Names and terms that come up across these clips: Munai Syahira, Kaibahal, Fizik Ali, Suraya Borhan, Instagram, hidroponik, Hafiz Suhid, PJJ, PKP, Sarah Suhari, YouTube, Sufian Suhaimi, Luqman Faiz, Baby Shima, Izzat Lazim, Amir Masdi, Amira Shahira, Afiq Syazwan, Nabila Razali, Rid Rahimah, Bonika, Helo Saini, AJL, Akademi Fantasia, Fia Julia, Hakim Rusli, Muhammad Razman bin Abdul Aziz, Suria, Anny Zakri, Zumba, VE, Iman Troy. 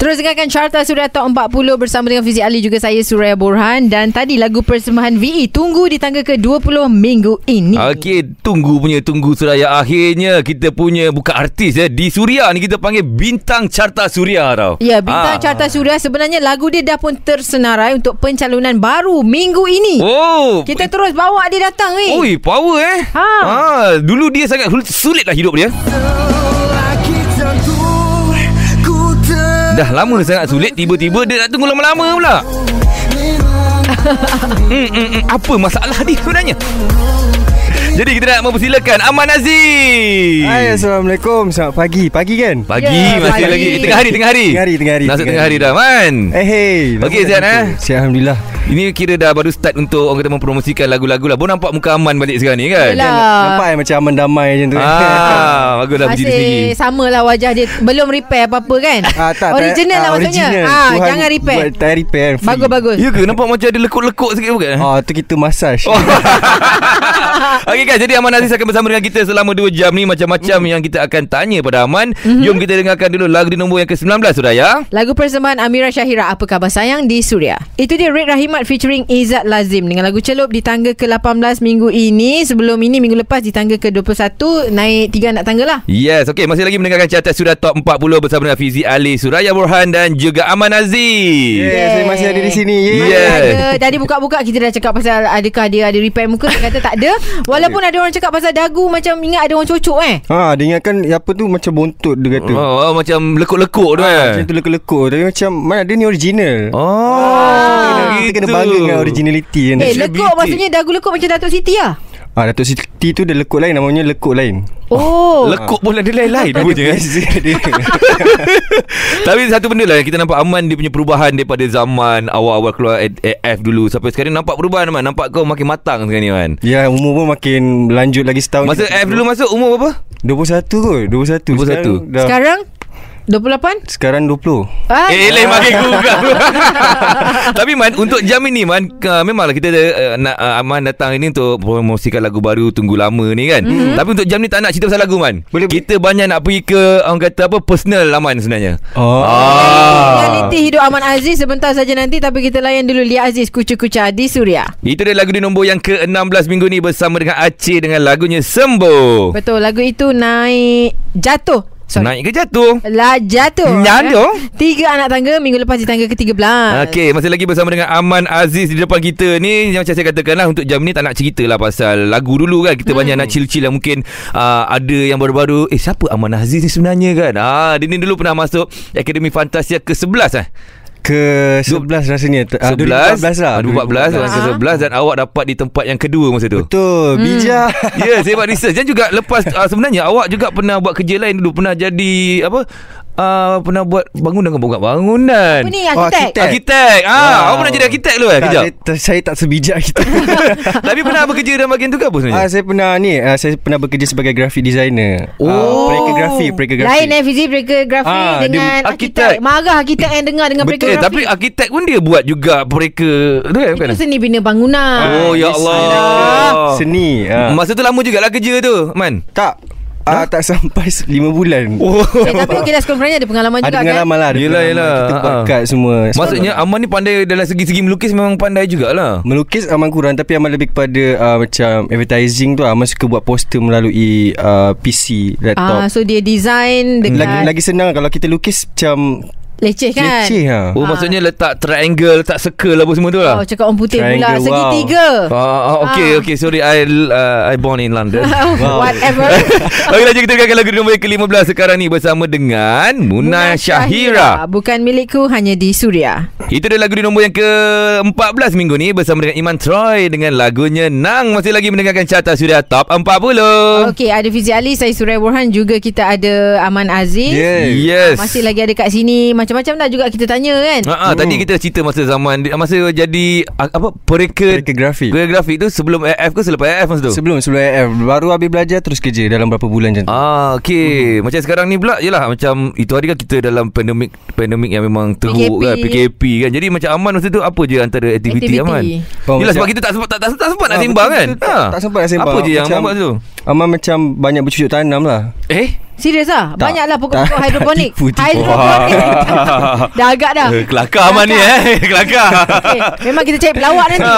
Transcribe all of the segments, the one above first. Terus dengarkan Carta Suria Top 40 bersama dengan Fizik Ali juga saya Suraya Borhan. Dan tadi lagu persembahan VE Tunggu di tangga ke-20 minggu ini. Okey, tunggu punya tunggu Suraya. Akhirnya kita punya bukan artis ya, di Suria ni kita panggil bintang Carta Suria tau. Ya, bintang Carta Suria. Sebenarnya lagu dia dah pun tersenarai untuk pencalonan baru minggu ini. Oh, kita terus bawa dia datang ni. Oi, power eh. Dulu dia sangat sulit lah hidup dia. Dah lama sangat sulit, tiba-tiba dia nak tunggu lama-lama pula. Apa masalah dia sebenarnya? Jadi kita nak mempersilakan Aman Aziz. Hai, Assalamualaikum. Selamat pagi. Pagi kan? Pagi, yeah, masih pagi. Lagi Tengah hari. Nasib tengah hari dah, Man. Okey, sihat eh? Alhamdulillah. Ini kira dah baru start untuk orang kata mempromosikan lagu-lagu lah. Baru nampak muka Aman balik sekarang ni kan? Nampak macam Aman damai macam tu. Bagus lah puji sendiri. Masih sama lah wajah dia. Belum repair apa-apa kan? Tak, original lah maksudnya. Jangan repair. Tak repair. Bagus-bagus. Ya ke? Nampak macam ada lekuk-lekuk sikit bukan? Tu kita massage. Okey guys, jadi Aman Aziz akan bersama dengan kita selama 2 jam ni. Macam-macam yang kita akan tanya pada Aman. Jom kita dengarkan dulu lagu di nombor yang ke-19 Suraya. Lagu persembahan Amira Shahira, Apa Khabar Sayang di Suria. Itu dia Rid Rahimah featuring Izzat Lazim dengan lagu Celup di tangga ke-18 minggu ini. Sebelum ini minggu lepas di tangga ke-21, naik 3 anak tangga lah. Yes, okey, masih lagi mendengarkan Carta Suria Top 40 bersama dengan Fizik Ali, Suraya Borhan dan juga Aman Aziz. Saya masih ada di sini. Tadi buka-buka kita dah cakap pasal adakah dia ada repair muka, dia kata tak ada. Walaupun ada orang cakap pasal dagu, macam ingat ada orang cocok dia ingatkan apa tu macam bontot dia kata. Macam lekuk-lekuk tu macam tu lekuk-lekuk. Tapi macam mana dia ni original. Kita kena bangga dengan originality kan. Lekuk maksudnya dagu lekuk macam Datuk Siti lah. Datuk Siti tu dia lekuk lain, namanya lekuk lain. Lekuk pun ada lain-lain. Tapi satu benda lah kita nampak Aman dia punya perubahan daripada zaman awal-awal keluar AF dulu sampai sekarang nampak perubahan Man. Nampak kau makin matang sekarang ni Man. Ya, umur pun makin lanjut lagi setahun. Masa AF dulu masuk umur berapa? 21 kot. 21. Sekarang 28? Sekarang 20. Lain makin gugup. Tapi Man, untuk jam ini Man, memanglah kita nak Aman datang ini untuk promosikan lagu baru Tunggu Lama ni kan. Tapi untuk jam ni tak nak cerita pasal lagu Man. Boleh, kita banyak nak pergi ke orang kata apa personal Aman sebenarnya. Realiti hidup Aman Aziz sebentar saja nanti. Tapi kita layan dulu Lia Aziz Kucu-Kuca di Suria. Itu dia lagu di nombor yang ke-16 minggu ni bersama dengan Aceh dengan lagunya Sembuh. Betul, lagu itu naik jatuh. Naik ke jatuh? Jatuh. 3 anak tangga minggu lepas di tangga ke-13. Okey, masih lagi bersama dengan Aman Aziz di depan kita ni. Macam saya katakanlah untuk jam ni tak nak ceritalah pasal lagu dulu kan. Kita banyak nak chill-chill lah mungkin ada yang baru-baru. Siapa Aman Aziz ni sebenarnya kan? Dia ni dulu pernah masuk Akademi Fantasia ke-11 Ke-11 rasanya 2014 lah 2014 dan awak dapat di tempat yang kedua masa tu. Betul. Bijak. Ya, saya buat research. Dan juga lepas sebenarnya awak juga pernah buat kerja lain dulu. Pernah jadi apa, pernah buat bangunan. Apa ni? Arkitek. Awak pernah jadi arkitek dulu kejap? Saya tak sebijak arkitek. Tapi pernah bekerja dalam bahagian tu ke apa sebenarnya? Saya pernah bekerja sebagai graphic designer. Preka grafik. Lain Fizik preka grafik dengan arkitek. Marah arkitek yang dengar dengan preka grafik. Tapi arkitek pun dia buat juga preka itu seni bina bangunan. Ya Allah, seni. Masa tu lama jugalah kerja tu Man. Tak sampai 5 bulan. Tapi okey lah, sekurang-kurangnya ada pengalaman juga kan. Ada pengalaman lah. Yelah. Kita buat semua. Maksudnya Aman ni pandai dalam segi-segi melukis. Memang pandai jugalah. Melukis Aman kurang. Tapi Aman lebih kepada macam advertising tu. Aman suka buat poster melalui PC, laptop. So dia design dengan lagi senang. Kalau kita lukis macam leceh kan? Maksudnya letak triangle, letak circle apa semua tu lah. Cakap orang putih pula. Segitiga. Okay, sorry. I born in London. Whatever. Okey, lagi kita dengarkan lagu nombor ke-15 sekarang ni bersama dengan Munai Syahira. Bukan Milikku hanya di Suria. Itu dia lagu di nombor yang ke-14 minggu ni bersama dengan Iman Troy dengan lagunya Nang. Masih lagi mendengarkan Carta Suria Top 40. Okey, ada Fizik Ali, saya Suraya Borhan, juga kita ada Aman Aziz. Yes. Masih lagi ada kat sini. Macam-macam dah juga kita tanya kan. Tadi kita cerita masa zaman masa jadi apa pereka grafik. Pereka grafik tu sebelum AF ke selepas AF masa tu? Sebelum AF. Baru habis belajar terus kerja dalam berapa bulan macam tu. Okey. Macam sekarang ni pula yalah macam itu hari kan kita dalam pandemik yang memang teruk kan, PKP kan. Jadi macam Aman masa tu apa je antara aktiviti Aman? Yalah sebab kita tak sempat nak sembang kan. Tak sempat nak sembang. Apa je yang Aman buat tu? Aman macam banyak bercucuk tanam lah. Serius lah? Banyaklah pokok-pokok hidroponik. Hidroponik. Dah agak dah. Kelakar Aman ni kelakar. Memang kita cari pelawak nanti.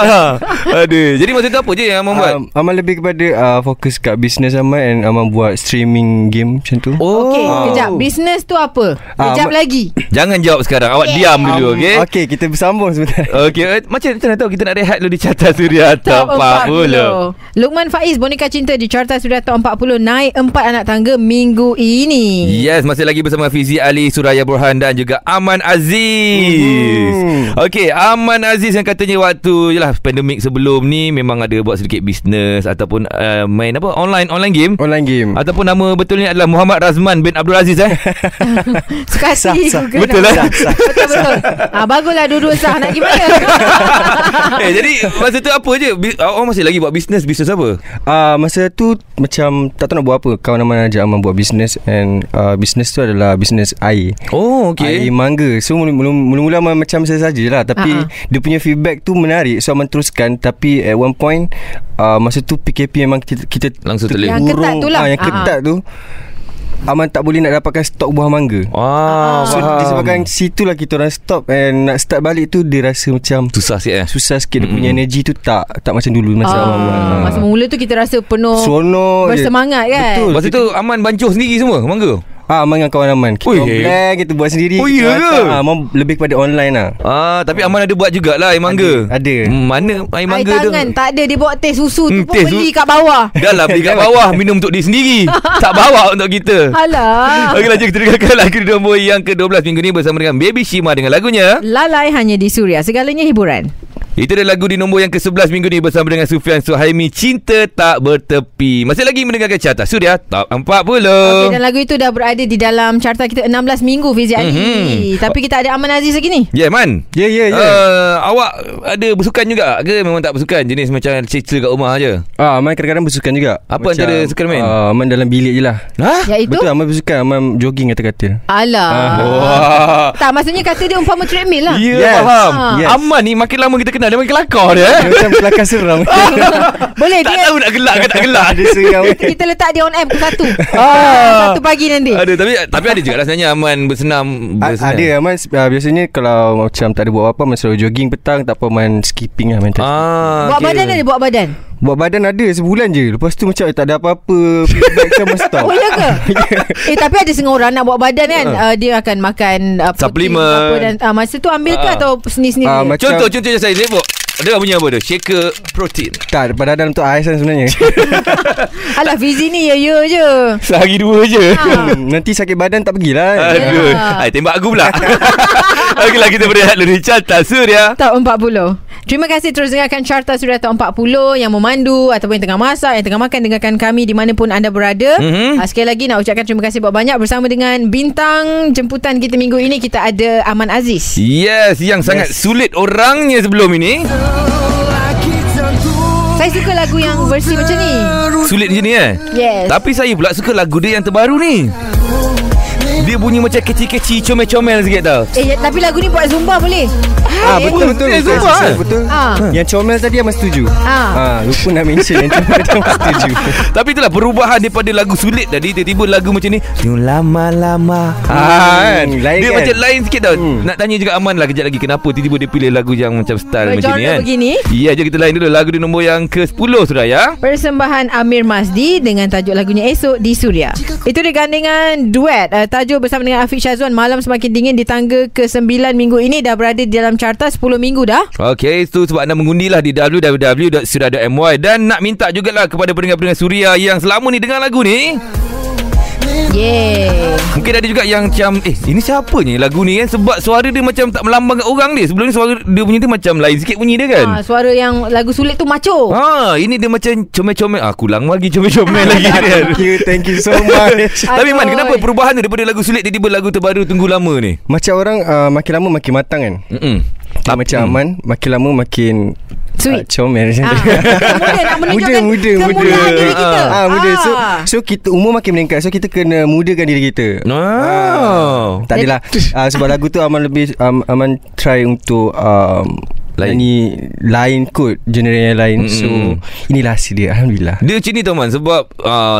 Aduh. Jadi maksud tu apa je yang Aman buat? Aman lebih kepada fokus kat bisnes Aman. And Aman buat streaming game macam tu. Okey, kejap. Bisnes tu apa? Kejap lagi. Jangan jawab sekarang. Awak diam dulu, okey? Okey, kita bersambung sebentar. Okey, macam kita nak tahu kita nak rehat dulu di Carta Suria Top 40. Luqman Faiz, Bonika Cinta di Carta Suria Top 40 naik 4 anak tangga minggu ini. Yes, masih lagi bersama Fizik Ali, Suraya Borhan dan juga Aman Aziz. Okey, Aman Aziz yang katanya waktu yalah pandemik sebelum ni memang ada buat sedikit bisnes ataupun main apa online game. Online game. Ataupun nama betulnya adalah Muhammad Razman bin Abdul Aziz Suka hati. Betul lah. Betul. Ah, baguslah duduk sah nak gimana. Jadi masa tu apa je? Awak masih lagi buat bisnes apa? Masa tu macam tak tahu nak buat apa. Kawan Aman ajak Aman buat bisnes. And bisnes tu adalah bisnes air. Oh, okey. Air mangga. So mula-mula Aman macam saya sajalah. Tapi dia punya feedback tu menarik. So Aman teruskan. Tapi at one point masa tu PKP memang kita langsung terlebih. Yang ketat tu Aman tak boleh nak dapatkan stok buah mangga. So disebabkan situlah kita orang stop. And nak start balik tu dia rasa macam susah sikit susah sikit. Dia punya energy tu tak macam dulu masa Aman. Masa mula tu kita rasa penuh seronok, bersemangat je. Kan betul. Masa tu Aman bancuh sendiri semua mangga. Aman dengan kawan Aman kita online, kita buat sendiri. Oh ya ke? Lebih kepada online lah. Tapi Aman ada buat jugalah air mangga. Ada. Mana air mangga tu? Air tangan tak ada. Dia bawa teh susu tu pun beli kat bawah. Dah lah beli kat bawah. Minum untuk dia sendiri. Tak bawa untuk kita. Alah. Okey, lanjut kita dengarkan lagu nombor yang ke-12 minggu ni bersama dengan Baby Shima dengan lagunya Lalai, hanya di Suria. Segalanya hiburan. Itu dia lagu di nombor yang ke-11 minggu ni bersama dengan Sufian Suhaimi, Cinta Tak Bertepi. Masih lagi mendengarkan Carta Suria Top 40. Okey, dan lagu itu dah berada di dalam carta kita 16 minggu Fizik Ali. Tapi kita ada Aman Aziz lagi ni. Ya, Man. Ya. Awak ada bersukan juga ke memang tak bersukan? Jenis macam cerita kat rumah aje. Aman kadang-kadang bersukan juga. Apa macam, antara sukan Aman? Aman dalam bilik je lah. Iaitu? Betul, Aman bersukan. Aman jogging katil. Alah. Tak, maksudnya kata dia umpama treadmill lah. Ya, faham. Aman ni makin lama kita kena dia makin kelakar dia macam kelakar seram. Boleh tak dia tahu nak gelak ke tak gelak. Dia seram. Kita letak dia on air pukul 1. Satu pagi nanti. Ada tapi ada juga lah sebenarnya Aman bersenam. Ada Aman biasanya kalau macam tak ada buat apa-apa Aman selalu jogging petang. Tak apa Aman skipping lah. Buat badan ada buat badan. Buat badan ada sebulan je. Lepas tu macam tak ada apa-apa feedback sama stop. Oh ya ke? Tapi ada setengah orang nak buat badan kan. Dia akan makan suplemen dan masa tu ambil ke atau sendiri-sendiri? Contohnya saya sebut. Dia punya apa tu? Shaker protein. Tak, pada dalam tu ais kan sebenarnya. Alah Fizi ni ya je. Sehari dua je. Nanti sakit badan tak pergilah. Aduh. Tembak aku pula. Okeylah kita berehat dulu di Carta Suria Top 40. Terima kasih terus dengarkan Carta Suria Top 40. Yang memandu ataupun yang tengah masak, yang tengah makan, dengarkan kami di mana pun anda berada. Sekali lagi nak ucapkan terima kasih banyak-banyak. Bersama dengan bintang jemputan kita minggu ini, kita ada Aman Aziz. Yes, yang sangat sulit orangnya sebelum ini. Saya suka lagu yang versi macam ni. Sulit macam ni Yes. Tapi saya pula suka lagu dia yang terbaru ni. Dia bunyi macam kecil-kecil, comel-comel sikit tau. Tapi lagu ni buat zumba boleh. Betul-betul. Betul. Yang comel tadi Aman setuju. Lupa nak mention yang comel tadi Aman setuju. Tapi itulah perubahan daripada lagu sulit tadi. Tiba-tiba lagu macam ni lama-lama. Dia kan? Macam lain sikit tau. Nak tanya juga Aman lah kejap lagi kenapa tiba-tiba dia pilih lagu yang macam style macam ni begini. Ya, jom kita lain dulu. Lagu di nombor yang ke-10 Suraya. Persembahan Amir Masdi dengan tajuk lagunya Esok di Suria. Itu dia gandingan duet tajuk bersama dengan Afiq Syazwan, Malam Semakin Dingin di tangga ke-9 minggu ini. Dah berada di dalam carta 10 minggu dah. Okey, itu sebab anda mengundilah di www.suria.my. Dan nak minta jugalah kepada pendengar-pendengar Suria yang selama ni dengar lagu ni. Mungkin ada juga yang macam ini siapa ni lagu ni kan. Sebab suara dia macam tak melambang kat orang dia. Sebelum ni suara dia punya tu macam lain sikit bunyi dia kan. Suara yang lagu sulit tu macho. Ini dia macam comel-comel. Kurang lagi comel-comel lagi dia. Thank you so much. Tapi Man, kenapa perubahan tu daripada lagu sulit tiba-tiba lagu terbaru Tunggu Lama ni? Macam orang makin lama makin matang kan. Macam Aman makin lama makin sweet. Comel macam tu. Muda diri kita. Muda. So kita umur makin meningkat. So kita kena mudakan diri kita. Tak adalah. Sebab lagu tu Aman lebih Aman try untuk Nyanyi lain kot, genre yang lain. So inilah hasil dia, alhamdulillah. Dia macam ni tau Man, sebab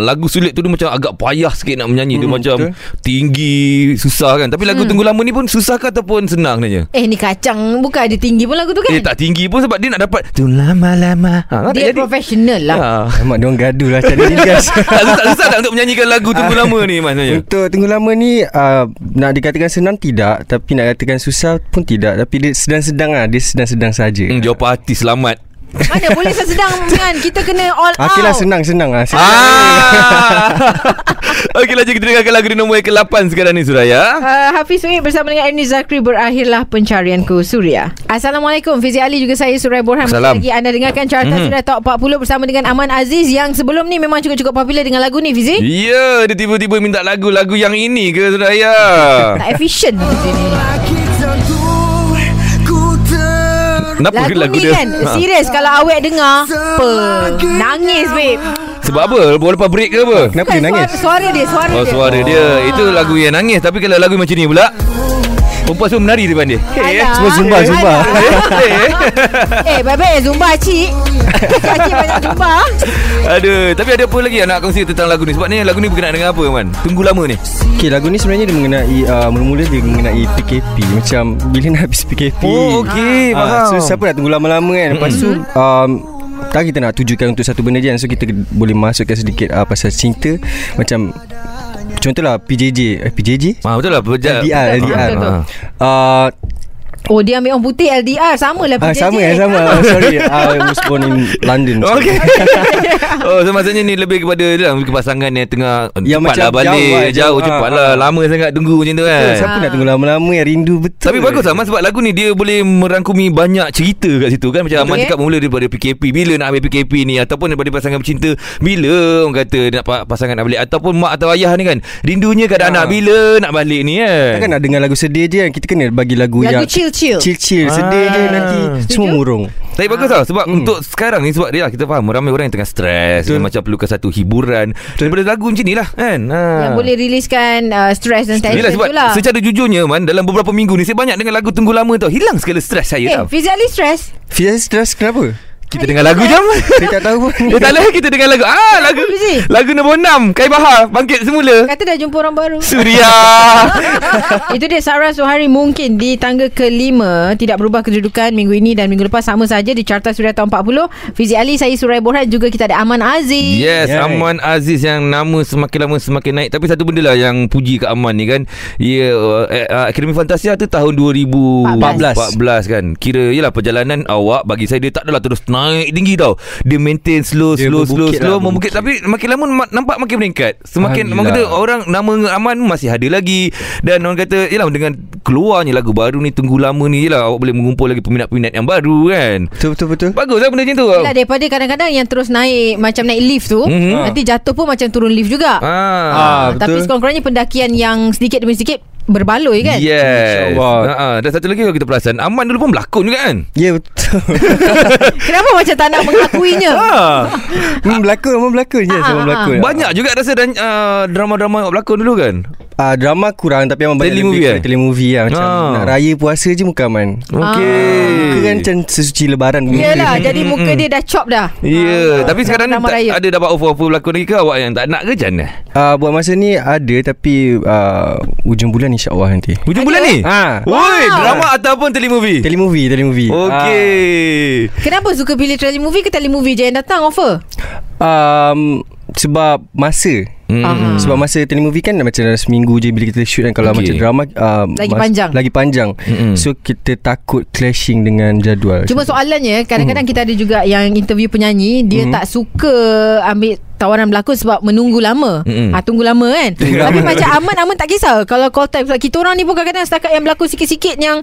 lagu sulit tu dia macam agak payah sikit nak menyanyi. Dia macam tinggi, susah kan. Tapi lagu Tunggu Lama ni pun susah ke ataupun senang nanya? Ni kacang, bukan ada tinggi pun lagu tu kan. Tak tinggi pun sebab dia nak dapat tu lama-lama. Dia professional lah. Amat diorang gaduh lah cara ni guys. Tak susah tak untuk menyanyikan lagu Tunggu Lama ni Mas? Untuk Tunggu Lama ni nak dikatakan senang tidak, tapi nak katakan susah pun tidak. Tapi dia sedang-sedang lah. Dia sedang-sedang saja. Jawapan hati selamat. Mana boleh sedang kan? Kita kena all out. Okeylah, senang-senang lah. Okeylah, jika kita dengarkan lagu di nombor ke-8 sekarang ni Suraya. Hafiz Suhid bersama dengan Anny Zakri, Berakhirlah Pencarianku Suria. Assalamualaikum. Fizik Ali juga saya Suraya Borhan. Assalamualaikum. Lagi anda dengarkan carta Suria Top 40 bersama dengan Aman Aziz yang sebelum ni memang cukup-cukup popular dengan lagu ni Fizik. Ya, dia tiba-tiba minta lagu-lagu yang ini ke Suraya? Tak efisien lagu ni kan. Serius kalau awet dengar nangis babe. Sebab apa? Boleh lepas break ke apa? Kenapa dia nangis? Suara dia. Itu lagu yang nangis. Tapi kalau lagu macam ni pula, perempuan semua menari depan dia. Semua zumba. Baik-baik zumba cik. Cik banyak zumba. Aduh, tapi ada apa lagi yang nak kongsi tentang lagu ni? Sebab ni lagu ni berkenaan dengan apa Man? Tunggu Lama ni. Okey, lagu ni sebenarnya dia mengenai mula-mula dia mengenai PKP. Macam bila nak habis PKP. Oh okey, faham. So siapa nak tunggu lama-lama kan? Lepas tu tak, kita nak tujukan untuk satu benda je kan? So kita boleh masukkan sedikit pasal cinta. Macam contohlah PJJ. Betul lah, LDR. Oh, dia ambil orang putih LDR. Sama lah PJJ. Sama. Sorry, I was born in London. Okay. So maksudnya ni lebih kepada pasangan yang tengah cepatlah balik, jauh cepatlah, lama sangat tunggu macam tu kan. Betul, siapa nak tunggu lama-lama yang rindu betul. Tapi bagus lah sebab lagu ni dia boleh merangkumi banyak cerita kat situ kan. Macam Aman cakap mula daripada PKP, bila nak ambil PKP ni, ataupun daripada pasangan bercinta, bila orang kata nak pasangan nak balik, ataupun mak atau ayah ni kan, rindunya kat anak bila nak balik ni kan. Takkan nak dengar lagu sedih je kan. Kita kena bagi lagu yang chill sedih je, nanti semua murung. Tapi bagus tau sebab untuk sekarang ni, sebab dia lah kita faham ramai orang yang tengah stres, macam perlukan satu hiburan daripada lagu macam ni lah kan, yang boleh riliskan stres dan tension tu lah. Secara jujurnya Man, dalam beberapa minggu ni saya banyak dengar lagu Tunggu Lama tau. Hilang sekali stres saya tau. Fizikali stres kenapa? Kita dengar lagu jam. Saya tak tahu pun. Tak boleh kita dengar lagu. Lagu nombor 6 Kaibahal, Bangkit Semula. Kata dah jumpa orang baru. Suria. Itu dia Sarah Suhari mungkin di tangga ke-5, tidak berubah kedudukan minggu ini dan minggu lepas, sama saja di carta Suria Tahun 40. Fizik Ali, saya Suraya Borhan, juga kita ada Aman Aziz. Aman Aziz yang nama semakin lama semakin naik. Tapi satu benda lah yang puji kat Aman ni kan, Akademi Fantasia tu tahun 2014 kan. Kira ialah perjalanan awak bagi saya, dia tak adalah terus naik tinggi tau. Dia maintain slow membukit. Tapi makin lama nampak makin meningkat. Semakin orang kata orang nama Aman masih ada lagi. Dan orang kata yalah, dengan keluarnya lagu baru ni Tunggu Lama ni, yalah awak boleh mengumpul lagi peminat-peminat yang baru kan. Betul. Bagus lah benda macam tu. Yalah, daripada kadang-kadang yang terus naik macam naik lift tu, nanti jatuh pun macam turun lift juga. Tapi sekurang-kurangnya pendakian yang sedikit demi sedikit berbaloi kan. Dan satu lagi kalau kita perasan, Aman dulu pun berlakon juga kan. Betul. Kenapa macam tak nak mengakuinya? Berlakon. Banyak juga rasa dan drama-drama berlakon dulu kan. Drama kurang, tapi Aman banyak telemovie lah. Macam nak raya puasa je muka Aman. Muka kan macam sesuci lebaran. Yelah, jadi muka dia dah chop dah. Tapi sekarang ni ada dapat offer-offer berlakon lagi ke? Awak yang tak nak ke macam mana? Buat masa ni ada, tapi ujung bulan insyaAllah nanti. Ujung bulan ni? Woi, drama ataupun telemovie? Telemovie. Okay. Kenapa suka pilih telemovie ke telemovie je yang datang offer? Sebab masa. Sebab masa telemovie kan macam dalam seminggu je bila kita shoot kan. Kalau macam drama lagi panjang. So kita takut clashing dengan jadual. Cuma soalannya kadang-kadang kita ada juga yang interview penyanyi, dia tak suka ambil tawaran berlakon sebab menunggu lama. Tunggu lama kan. Tapi macam Aman tak kisah kalau call time. Kita orang ni pun kadang-kadang setakat yang berlakon sikit-sikit, yang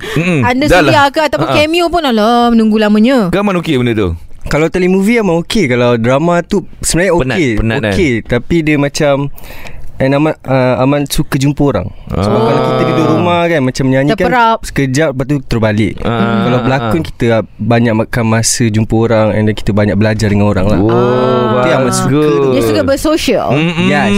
anda selia ke ataupun cameo pun, alah menunggu lamanya. Kamu okey benda tu? Kalau telemovie memang okey. Kalau drama tu sebenarnya okey. Penat, okay. Tapi dia macam And Aman suka jumpa orang. Sebab kalau kita duduk rumah kan, macam menyanyi kan, sekejap lepas tu terbalik. Kalau berlakon kita banyak makan masa jumpa orang, and then kita banyak belajar dengan orang lah. Itu yang Aman suka. Dia suka bersosial. Yes,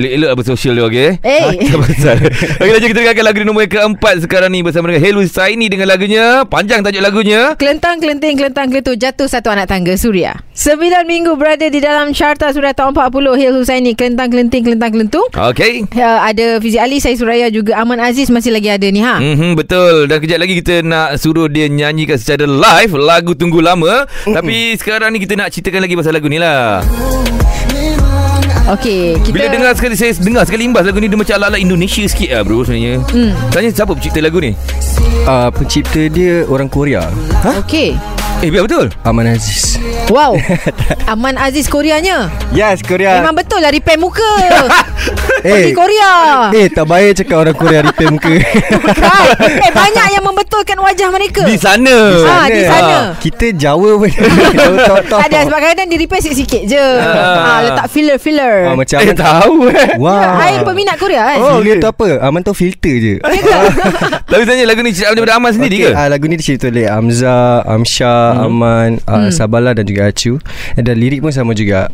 elok-elok bersosial dia. Okay, okay, lanjut kita dengarkan lagu di nombor keempat sekarang ni bersama dengan Helo Saini dengan lagunya, panjang tajuk lagunya, Kelentang Kelenting Kelentang Keletu Jatuh Satu Anak Tangga Suria. 9 minggu berada di dalam carta Suria Tahun 40. Helo Saini Kelentang Kelenting Kelentang Kelentu. Okay, ada Fizik Ali, saya Suraya, juga Aman Aziz masih lagi ada ni. Betul. Dan kejap lagi kita nak suruh dia nyanyikan secara live lagu Tunggu Lama. Tapi sekarang ni kita nak ceritakan lagi pasal lagu ni lah. Okay, kita bila dengar sekali, saya dengar sekali imbas lagu ni, dia macam ala-ala Indonesia sikit lah bro sebenarnya. Tanya siapa pencipta lagu ni? Pencipta dia orang Korea. Okay. Biar betul Aman Aziz. Wow. Aman Aziz Koreanya. Yes, Korea. Memang betul lah repair muka. Pergi Korea. Tak baik cakap orang Korea repair muka. Bukan. Banyak yang membetulkan wajah mereka di sana. Di sana. Kita Jawa pun. Tak ada, sebab kadang dia repair sikit-sikit je. Letak filler-filler. Macam Aman tahu. Wah, saya peminat Korea kan. Dia tu apa, Aman tahu filter je. Tapi tanya lagu ni cerita daripada Aman sendiri ke? Lagu ni cerita oleh Amza, Amsyar, Aman, Sabala dan juga Acu. Dan lirik pun sama juga.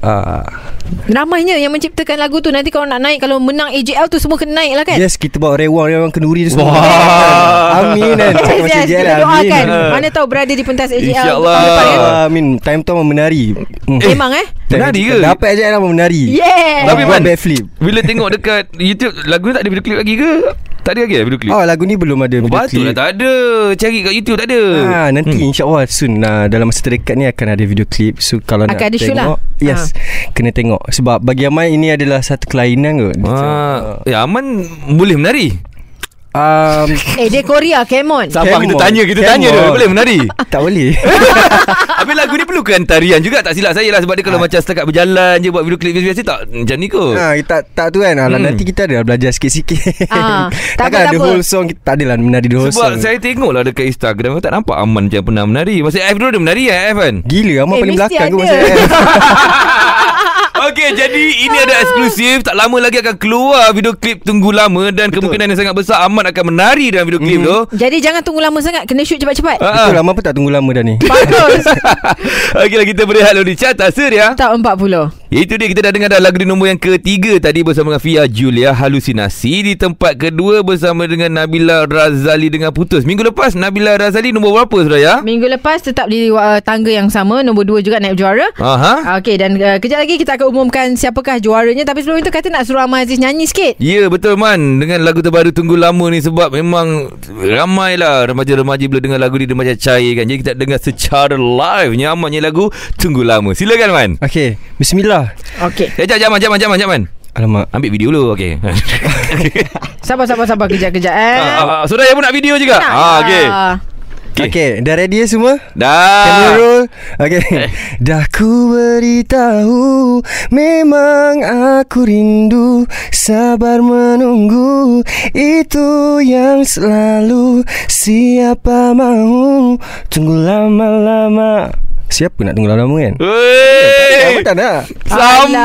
Ramainya yang menciptakan lagu tu. Nanti kalau nak naik, kalau menang AJL tu semua kena naik lah kan. Yes, kita bawa rewang, rewang kenduri tu semua. Amin kan. Yes, kita doakan. Mana tahu berada di pentas AJL InsyaAllah kan? Amin. Time tu memang menari. Memang menari ke? Dapat AJL memang menari. Yeah. Tapi Man, bila tengok dekat YouTube, lagu ni tak ada video klip lagi ke? Tak ada lagi video klip? Lagu ni belum ada video klip. Patutlah tak ada. Cari kat YouTube tak ada. Nanti insyaAllah soon, dalam masa terdekat ni akan ada video klip. So kalau nak tengok lah. Yes, kena tengok. Sebab bagi Aman ini adalah satu kelainan kot. Ya, Aman boleh menari. Dia Korea, come on. Sabar, kita tanya dia boleh menari. Tak boleh. Habis lagu ni perlukan tarian juga, tak silap saya lah. Sebab dia kalau macam setakat berjalan je buat video klip biasa, tak macam ni kot. Tak tu kan. Nanti kita ada belajar sikit-sikit. Takkan ada whole song, tak adalah menari the whole song. Sebab saya tengok lah dekat Instagram, tak nampak Aman macam pernah menari. Masa F dulu dia menari kan, F kan. Gila, Aman paling belakang kot masa F. Okey, jadi ini ada eksklusif. Tak lama lagi akan keluar video klip Tunggu Lama. Dan kemungkinan yang sangat besar Aman akan menari dalam video klip tu. Jadi jangan tunggu lama sangat, kena shoot cepat-cepat. Betul, lama pun tak tunggu lama dah ni. Bagus. Okeylah, kita berehat dulu di carta Suria Tahun 40. Itu dia, kita dah dengar dah lagu di nombor yang ketiga tadi bersama dengan Fia Julia, Halusinasi. Di tempat kedua bersama dengan Nabila Razali dengan Putus. Minggu lepas Nabila Razali nombor berapa Suraya? Minggu lepas tetap di tangga yang sama, nombor 2 juga, naib juara. Okey, dan kejap lagi kita akan umumkan siapakah juaranya. Tapi sebelum itu kata nak suruh Aman Aziz nyanyi sikit. Ya, betul Man, dengan lagu terbaru Tunggu Lama ni. Sebab memang ramailah remaja-remaja bila dengar lagu ni dia macam cair kan. Jadi kita dengar secara live nyamannya lagu Tunggu Lama. Silakan Man. Okey, bismillah. Okey, jap Man. Alamak, ambil video dulu. Okey. Sabar kejap. Suraya pun nak video juga. Okey. Okay, dah ready ya semua? Dah. Okay. Dah ku beritahu, memang aku rindu, sabar menunggu, itu yang selalu, siapa mahu tunggu lama-lama. Siapa nak tunggu lama-lama kan? Apa tak nak? Sama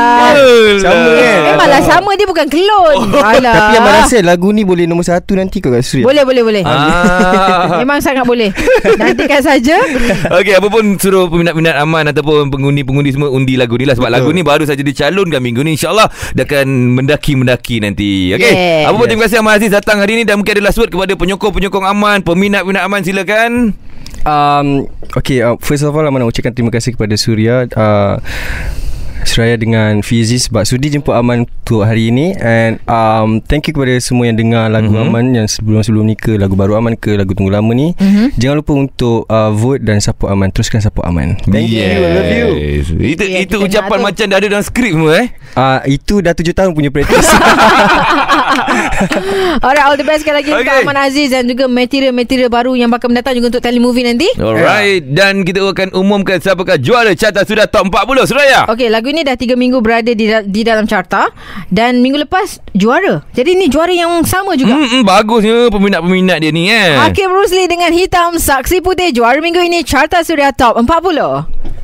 kan? Memanglah sama, dia bukan kelon. Tapi yang rasa lagu ni boleh nombor 1 nanti kat Suria. Boleh. Memang sangat boleh. Nantikan saja. Okey, apa pun suruh peminat-peminat Aman ataupun pengundi-pengundi semua undi lagu ni lah. Sebab lagu ni baru saja dicalonkan minggu ni. InsyaAllah dia akan mendaki-mendaki nanti. Okey, apa pun terima kasih Aman Aziz datang hari ni. Dan mungkin ada last word kepada penyokong-penyokong Aman, peminat-peminat Aman, silakan. Okay, first of all Aman nak ucapkan terima kasih kepada Suria, Suraya dengan Fizi sebab sudi jemput Aman tu hari ini. And thank you kepada semua yang dengar lagu Aman yang sebelum-sebelum ni ke lagu baru Aman ke lagu Tunggu Lama ni. Jangan lupa untuk vote dan support Aman. Teruskan support Aman. Thank you, I love you. Itu ucapan macam dah ada dalam skrip semua itu dah 7 tahun punya practice. Alright, all the best sekali lagi untuk Aman Aziz dan juga material-material baru yang bakal mendatang juga untuk telemovie nanti. Alright, dan kita akan umumkan siapakah juara carta Suria Top 40 Suraya. Okay, lagu ini dah 3 minggu berada di dalam carta. Dan minggu lepas juara. Jadi ni juara yang sama juga. Bagusnya peminat-peminat dia ni. Hakim Rusli dengan Hitam Saksi Putih, juara minggu ini carta Suria Top 40.